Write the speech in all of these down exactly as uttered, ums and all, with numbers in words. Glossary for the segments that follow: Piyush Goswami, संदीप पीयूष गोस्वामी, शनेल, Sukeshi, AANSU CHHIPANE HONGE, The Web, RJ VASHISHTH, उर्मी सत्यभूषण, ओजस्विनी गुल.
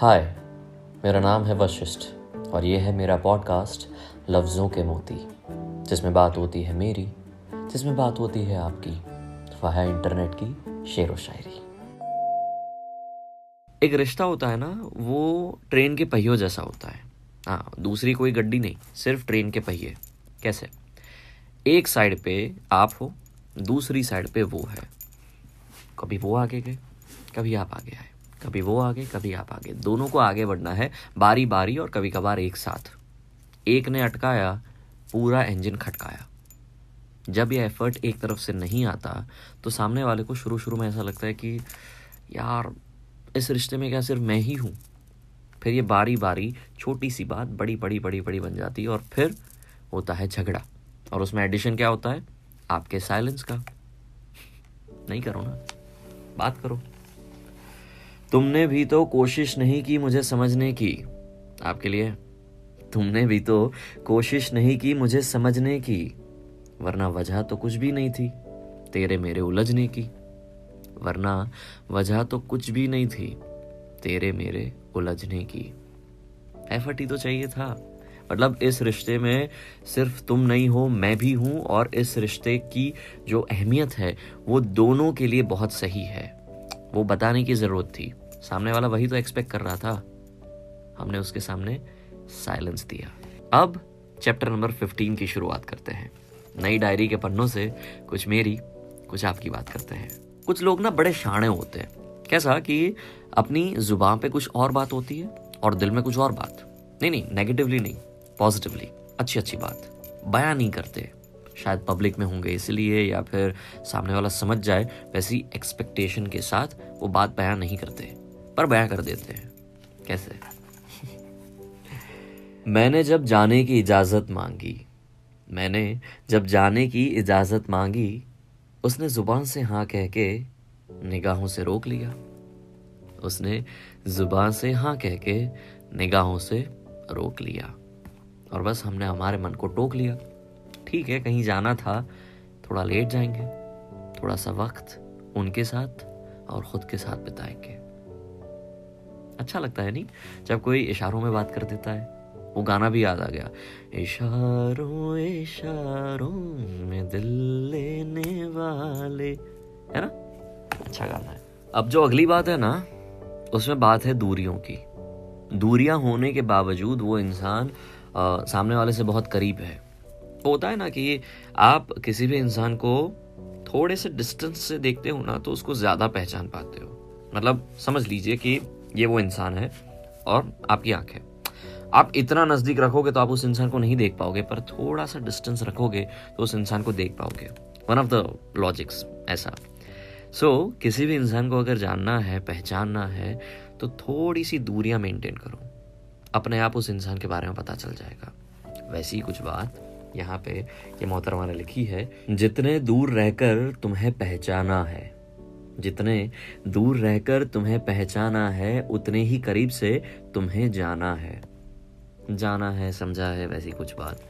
हाय, मेरा नाम है वशिष्ठ और ये है मेरा पॉडकास्ट लफ्ज़ों के मोती, जिसमें बात होती है मेरी, जिसमें बात होती है आपकी, वह है इंटरनेट की शेर व शायरी। एक रिश्ता होता है ना, वो ट्रेन के पहियों जैसा होता है। हाँ, दूसरी कोई गड्डी नहीं, सिर्फ ट्रेन के पहिए। कैसे? एक साइड पे आप हो, दूसरी साइड पे वो है। कभी वो आगे गए, कभी आप आगे आए, कभी वो आगे, कभी आप आगे। दोनों को आगे बढ़ना है, बारी बारी और कभी कभार एक साथ। एक ने अटकाया, पूरा इंजन खटकाया। जब ये एफर्ट एक तरफ से नहीं आता तो सामने वाले को शुरू शुरू में ऐसा लगता है कि यार, इस रिश्ते में क्या सिर्फ मैं ही हूँ? फिर ये बारी बारी छोटी सी बात बड़ी बड़ी बड़ी बड़ी बन जाती है और फिर होता है झगड़ा। और उसमें एडिशन क्या होता है? आपके साइलेंस का। नहीं करो ना, बात करो। तुमने भी तो कोशिश नहीं की मुझे समझने की। आपके लिए, तुमने भी तो कोशिश नहीं की मुझे समझने की, वरना वजह तो कुछ भी नहीं थी तेरे मेरे उलझने की। वरना वजह तो कुछ भी नहीं थी तेरे मेरे उलझने की। एफर्ट ही तो चाहिए था। मतलब इस रिश्ते में सिर्फ तुम नहीं हो, मैं भी हूँ, और इस रिश्ते की जो अहमियत है वो दोनों के लिए बहुत सही है। वो बताने की ज़रूरत थी। सामने वाला वही तो एक्सपेक्ट कर रहा था। हमने उसके सामने साइलेंस दिया। अब चैप्टर नंबर पंद्रह की शुरुआत करते हैं। नई डायरी के पन्नों से कुछ मेरी, कुछ आपकी बात करते हैं। कुछ लोग ना बड़े शाणे होते हैं। कैसा कि अपनी जुबान पे कुछ और बात होती है और दिल में कुछ और बात। नहीं नहीं नेगेटिवली नहीं, पॉजिटिवली। अच्छी अच्छी बात बयां नहीं करते। शायद पब्लिक में होंगे इसलिए, या फिर सामने वाला समझ जाए, वैसी एक्सपेक्टेशन के साथ वो बात बयां नहीं करते, पर बयां कर देते हैं। कैसे? मैंने जब जाने की इजाज़त मांगी, मैंने जब जाने की इजाज़त मांगी, उसने ज़ुबान से हाँ कह के निगाहों से रोक लिया। उसने ज़ुबान से हाँ कह के निगाहों से रोक लिया और बस हमने हमारे मन को टोक लिया। ठीक है, कहीं जाना था, थोड़ा लेट जाएंगे, थोड़ा सा वक्त उनके साथ और खुद के साथ बिताएंगे। अच्छा लगता है नहीं जब कोई इशारों में बात कर देता है? वो गाना भी याद आ गया, इशारों इशारों में दिल लेने वाले, है ना? अच्छा गाना है। अब जो अगली बात है ना, उसमें बात है दूरियों की। दूरियां होने के बावजूद वो इंसान आ, सामने वाले से बहुत करीब है। होता है ना कि आप किसी भी इंसान को थोड़े से डिस्टेंस से देखते हो ना, तो उसको ज़्यादा पहचान पाते हो। मतलब समझ लीजिए कि ये वो इंसान है और आपकी आँख है। आप इतना नज़दीक रखोगे तो आप उस इंसान को नहीं देख पाओगे, पर थोड़ा सा डिस्टेंस रखोगे तो उस इंसान को देख पाओगे। वन ऑफ द लॉजिक्स ऐसा। सो so, किसी भी इंसान को अगर जानना है, पहचानना है, तो थोड़ी सी दूरियाँ मेंटेन करो। अपने आप उस इंसान के बारे में पता चल जाएगा। वैसी ही कुछ बात यहाँ पे ये मोहतरमा ने लिखी है। जितने दूर रहकर तुम्हें पहचाना है, जितने दूर रहकर तुम्हें पहचाना है, उतने ही करीब से तुम्हें जाना है। जाना है, समझा है, वैसी कुछ बात।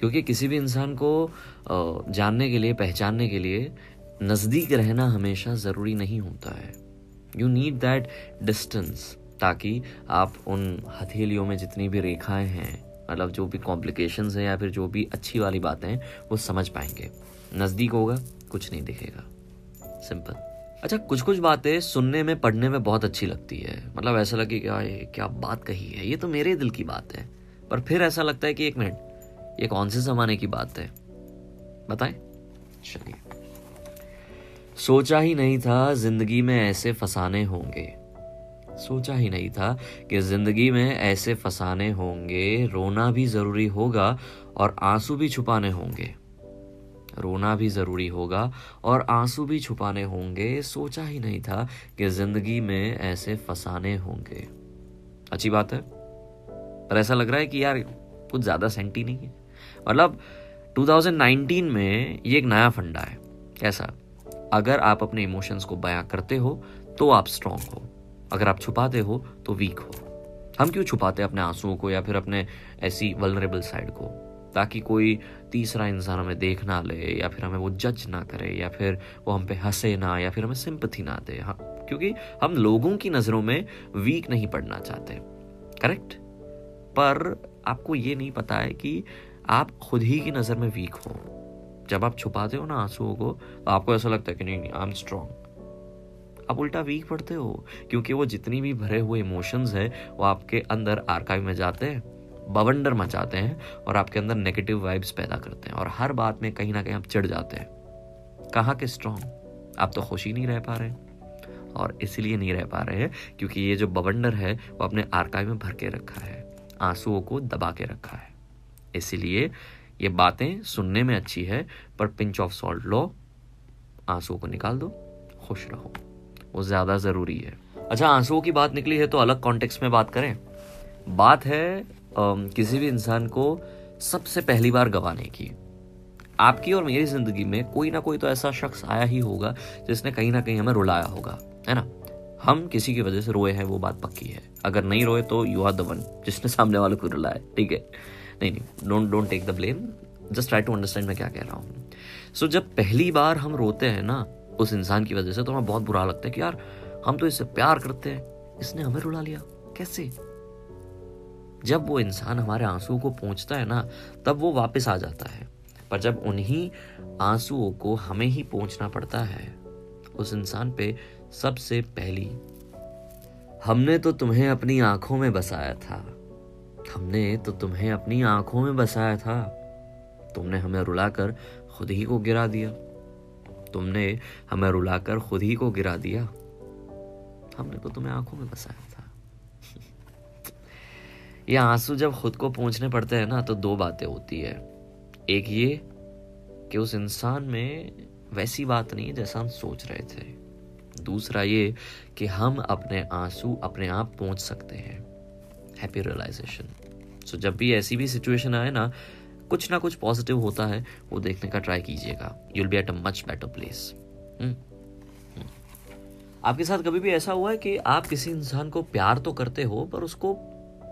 क्योंकि किसी भी इंसान को जानने के लिए, पहचानने के लिए नज़दीक रहना हमेशा ज़रूरी नहीं होता है। यू नीड दैट डिस्टेंस, ताकि आप उन हथेलियों में जितनी भी रेखाएं हैं, मतलब जो भी कॉम्प्लिकेशंस हैं या फिर जो भी अच्छी वाली बातें हैं, वो समझ पाएंगे। नज़दीक होगा कुछ नहीं दिखेगा, सिंपल। अच्छा, कुछ कुछ बातें सुनने में, पढ़ने में बहुत अच्छी लगती है। मतलब ऐसा लगे कि ये क्या बात कही है, ये तो मेरे दिल की बात है। पर फिर ऐसा लगता है कि एक मिनट, ये कौन से ज़माने की बात है? बताएं। चलिए, सोचा ही नहीं था जिंदगी में ऐसे फसाने होंगे। सोचा ही नहीं था कि जिंदगी में ऐसे फसाने होंगे। रोना भी ज़रूरी होगा और आंसू भी छुपाने होंगे। रोना भी ज़रूरी होगा और आंसू भी छुपाने होंगे। सोचा ही नहीं था कि जिंदगी में ऐसे फसाने होंगे। अच्छी बात है, पर ऐसा लग रहा है कि यार कुछ ज़्यादा सेंटी नहीं है। मतलब दो हज़ार उन्नीस में ये एक नया फंडा है। कैसा? अगर आप अपने इमोशंस को बयां करते हो तो आप स्ट्रॉन्ग हो, अगर आप छुपाते हो तो वीक हो। हम क्यों छुपाते हैं अपने आंसुओं को या फिर अपने ऐसी वल्नरेबल साइड को? ताकि कोई तीसरा इंसान हमें देख ना ले, या फिर हमें वो जज ना करे, या फिर वो हम पे हंसे ना, या फिर हमें सिंपथी ना दे। हाँ, क्योंकि हम लोगों की नज़रों में वीक नहीं पड़ना चाहते, करेक्ट। पर आपको ये नहीं पता है कि आप खुद ही की नज़र में वीक हो। जब आप छुपाते हो ना आंसुओं को तो आपको ऐसा लगता है कि नहीं नहीं आई एम स्ट्रॉन्ग, आप उल्टा वीक पड़ते हो, क्योंकि वो जितनी भी भरे हुए इमोशंस हैं वो आपके अंदर आर्काइव में जाते हैं, बवंडर मचाते हैं और आपके अंदर नेगेटिव वाइब्स पैदा करते हैं और हर बात में कहीं ना कहीं आप चिढ़ जाते हैं। कहाँ के स्ट्रॉन्ग, आप तो खुश ही नहीं रह पा रहे और इसलिए नहीं रह पा रहे हैं क्योंकि ये जो बवंडर है वो अपने आर्काइव में भर के रखा है, आंसुओं को दबा के रखा है। इसीलिए ये बातें सुनने में अच्छी है पर पिंच ऑफ सॉल्ट लो, आंसुओं को निकाल दो, खुश रहो, वो ज़्यादा ज़रूरी है। अच्छा, आंसुओं की बात निकली है तो अलग कॉन्टेक्स्ट में बात करें। बात है Um, किसी भी इंसान को सबसे पहली बार गंवाने की। आपकी और मेरी जिंदगी में कोई ना कोई तो ऐसा शख्स आया ही होगा जिसने कहीं ना कहीं हमें रुलाया होगा, है ना। हम किसी की वजह से रोए हैं, वो बात पक्की है। अगर नहीं रोए तो यू आर द वन जिसने सामने वाले को रुलाया, ठीक है। नहीं नहीं don't don't take the blame, just try to understand मैं क्या कह रहा हूँ। सो so, जब पहली बार हम रोते हैं ना उस इंसान की वजह से तो हमें बहुत बुरा लगता है कि यार हम तो इससे प्यार करते हैं, इसने हमें रुला लिया कैसे। जब वो इंसान हमारे आंसुओं को पहुंचता है ना तब वो वापस आ जाता है, पर जब उन्हीं आंसुओं को हमें ही पहुंचना पड़ता है उस इंसान पे सबसे पहली। हमने तो तुम्हें अपनी आंखों में बसाया था, हमने तो तुम्हें अपनी आंखों में बसाया था, तुमने हमें रुलाकर खुद ही को गिरा दिया, तुमने हमें रुलाकर खुद ही को गिरा दिया, हमने तो तुम्हें आंखों में बसाया था। ये आंसू जब खुद को पहुंचने पड़ते हैं ना तो दो बातें होती है। एक ये कि उस इंसान में वैसी बात नहीं है जैसा हम सोच रहे थे, दूसरा ये कि हम अपने आंसू अपने आप पहुंच सकते हैं, हैप्पी रियलाइजेशन। सो जब भी ऐसी भी सिचुएशन आए ना कुछ ना कुछ पॉजिटिव होता है वो देखने का ट्राई कीजिएगा, you will be at a much better place. आपके साथ कभी भी ऐसा हुआ है कि आप किसी इंसान को प्यार तो करते हो पर उसको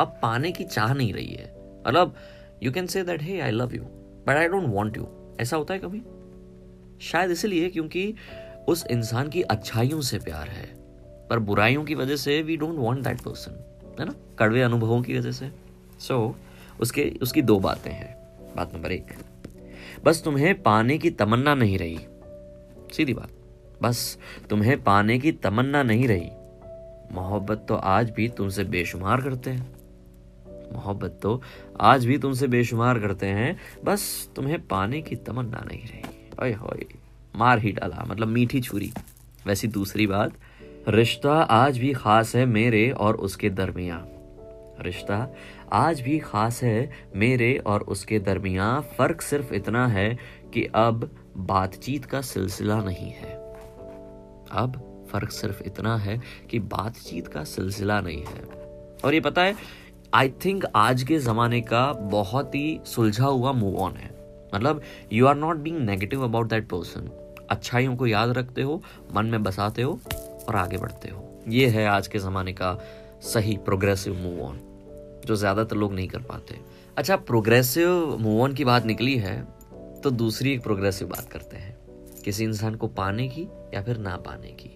अब पाने की चाह नहीं रही है, मतलब you can say that hey I love you but I don't want you. ऐसा होता है कभी? शायद इसलिए क्योंकि उस इंसान की अच्छाइयों से प्यार है पर बुराइयों की वजह से we don't want that person, है ना, कड़वे अनुभवों की वजह से। सो so, उसके उसकी दो बातें हैं। बात नंबर एक, बस तुम्हें पाने की तमन्ना नहीं रही, सीधी बात, बस तुम्हें पाने की तमन्ना नहीं रही। मोहब्बत तो आज भी तुमसे बेशुमार करते हैं, मोहब्बत तो आज भी तुमसे बेशुमार करते हैं, बस तुम्हें पाने की तमन्ना नहीं रही। ओए होए, मार ही डाला, मतलब मीठी छुरी। वैसी दूसरी बात, रिश्ता आज भी खास है मेरे और उसके दरमियाँ, रिश्ता आज भी खास है मेरे और उसके दरमियाँ, फर्क सिर्फ इतना है कि अब बातचीत का सिलसिला नहीं है, अब फर्क सिर्फ इतना है कि बातचीत का सिलसिला नहीं है। और ये पता है आई थिंक आज के ज़माने का बहुत ही सुलझा हुआ मूव ऑन है, मतलब you are not being negative about that person, अच्छाइयों को याद रखते हो, मन में बसाते हो और आगे बढ़ते हो। ये है आज के ज़माने का सही प्रोग्रेसिव मूव ऑन जो ज़्यादातर लोग नहीं कर पाते। अच्छा, प्रोग्रेसिव मूव ऑन की बात निकली है तो दूसरी एक प्रोग्रेसिव बात करते हैं, किसी इंसान को पाने की या फिर ना पाने की।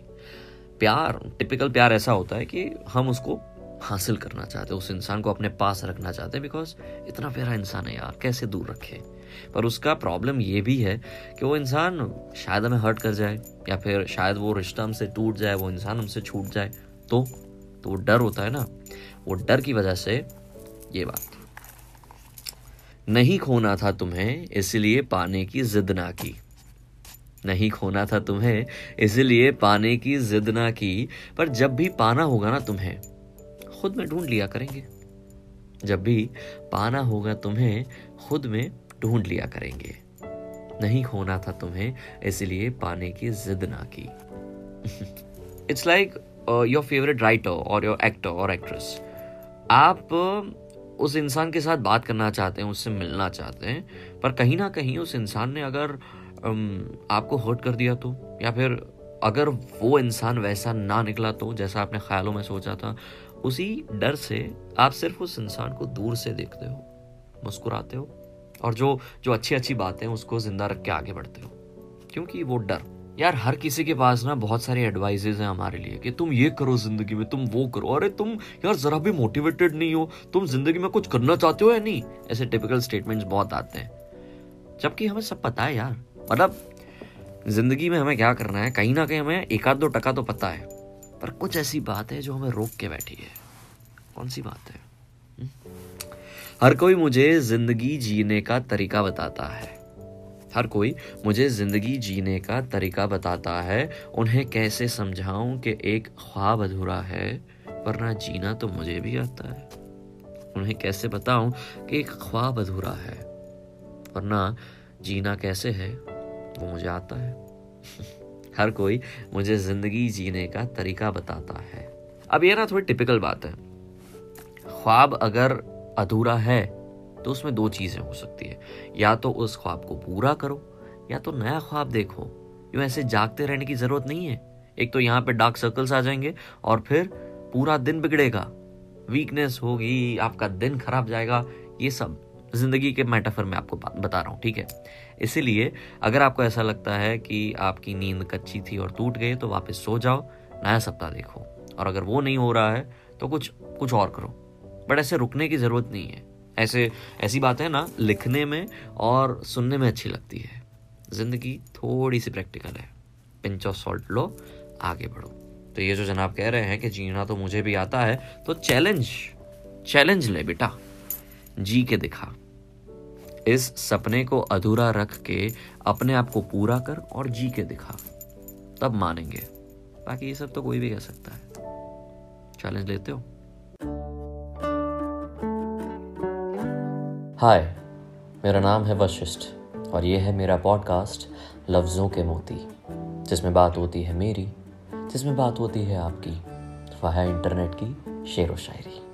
प्यार, टिपिकल प्यार ऐसा होता है कि हम उसको हासिल करना चाहते हैं, उस इंसान को अपने पास रखना चाहते हैं बिकॉज इतना प्यारा इंसान है यार कैसे दूर रखें। पर उसका प्रॉब्लम ये भी है कि वो इंसान शायद हमें हर्ट कर जाए या फिर शायद वो रिश्ता हमसे टूट जाए, वो इंसान हमसे छूट जाए, तो तो वो डर होता है ना, वो डर की वजह से ये बात। नहीं खोना था तुम्हें इसलिए पाने की जिद ना की, नहीं खोना था तुम्हें इसलिए पाने की जिद ना की, पर जब भी पाना होगा ना तुम्हें खुद में ढूंढ लिया करेंगे, जब भी पाना होगा तुम्हें खुद में ढूंढ लिया करेंगे। नहीं खोना था तुम्हें इसलिए पाने की जिद ना की। It's like your favourite writer और योर एक्टर और एक्ट्रेस, आप uh, उस इंसान के साथ बात करना चाहते हैं, उससे मिलना चाहते हैं, पर कहीं ना कहीं उस इंसान ने अगर um, आपको हर्ट कर दिया तो, या फिर अगर वो इंसान वैसा ना निकला तो जैसा आपने ख्यालों में सोचा था, उसी डर से आप सिर्फ उस इंसान को दूर से देखते हो, मुस्कुराते हो और जो जो अच्छी अच्छी बातें उसको जिंदा रख के आगे बढ़ते हो, क्योंकि वो डर यार हर किसी के पास ना बहुत सारे एडवाइसेज हैं हमारे लिए कि तुम ये करो जिंदगी में, तुम वो करो, अरे तुम यार जरा भी मोटिवेटेड नहीं हो, तुम जिंदगी में कुछ करना चाहते हो या नहीं, ऐसे टिपिकल स्टेटमेंट्स बहुत आते हैं। जबकि हमें सब पता है यार, मतलब जिंदगी में हमें क्या करना है कहीं ना कहीं हमें एक आध दो टका तो पता है, पर कुछ ऐसी बात है जो हमें रोक के बैठी है। कौन सी बात है? हुँ? हर कोई मुझे जिंदगी जीने का तरीका बताता है, हर कोई मुझे जिंदगी जीने का तरीका बताता है, उन्हें कैसे समझाऊं कि एक ख्वाब अधूरा है वरना जीना तो मुझे भी आता है, उन्हें कैसे बताऊं कि एक ख्वाब अधूरा है वरना जीना कैसे है वो मुझे आता है। हर कोई मुझे जिंदगी जीने का तरीका बताता है। अब ये ना थोड़ी टिपिकल बात है, ख्वाब अगर अधूरा है तो उसमें दो चीजें हो सकती है, या तो उस ख्वाब को पूरा करो या तो नया ख्वाब देखो, यूं ऐसे जागते रहने की जरूरत नहीं है। एक तो यहाँ पे डार्क सर्कल्स आ जाएंगे और फिर पूरा दिन बिगड़ेगा, वीकनेस होगी, आपका दिन खराब जाएगा, ये सब जिंदगी के मेटाफर में आपको बता रहा हूँ, ठीक है। इसीलिए अगर आपको ऐसा लगता है कि आपकी नींद कच्ची थी और टूट गई तो वापस सो जाओ, नया सप्ताह देखो, और अगर वो नहीं हो रहा है तो कुछ कुछ और करो, बट ऐसे रुकने की जरूरत नहीं है। ऐसे ऐसी बात है ना लिखने में और सुनने में अच्छी लगती है, जिंदगी थोड़ी सी प्रैक्टिकल है, पिंच ऑफ सॉल्ट लो, आगे बढ़ो। तो ये जो जनाब कह रहे हैं कि जीना तो मुझे भी आता है, तो चैलेंज चैलेंज ले बेटा, जी के दिखा, इस सपने को अधूरा रख के अपने आप को पूरा कर और जी के दिखा, तब मानेंगे, बाकी ये सब तो कोई भी कह सकता है। चैलेंज लेते हो? हाय, मेरा नाम है वशिष्ठ और ये है मेरा पॉडकास्ट लफ्ज़ों के मोती, जिसमें बात होती है मेरी, जिसमें बात होती है आपकी, वह है इंटरनेट की शेर व शायरी।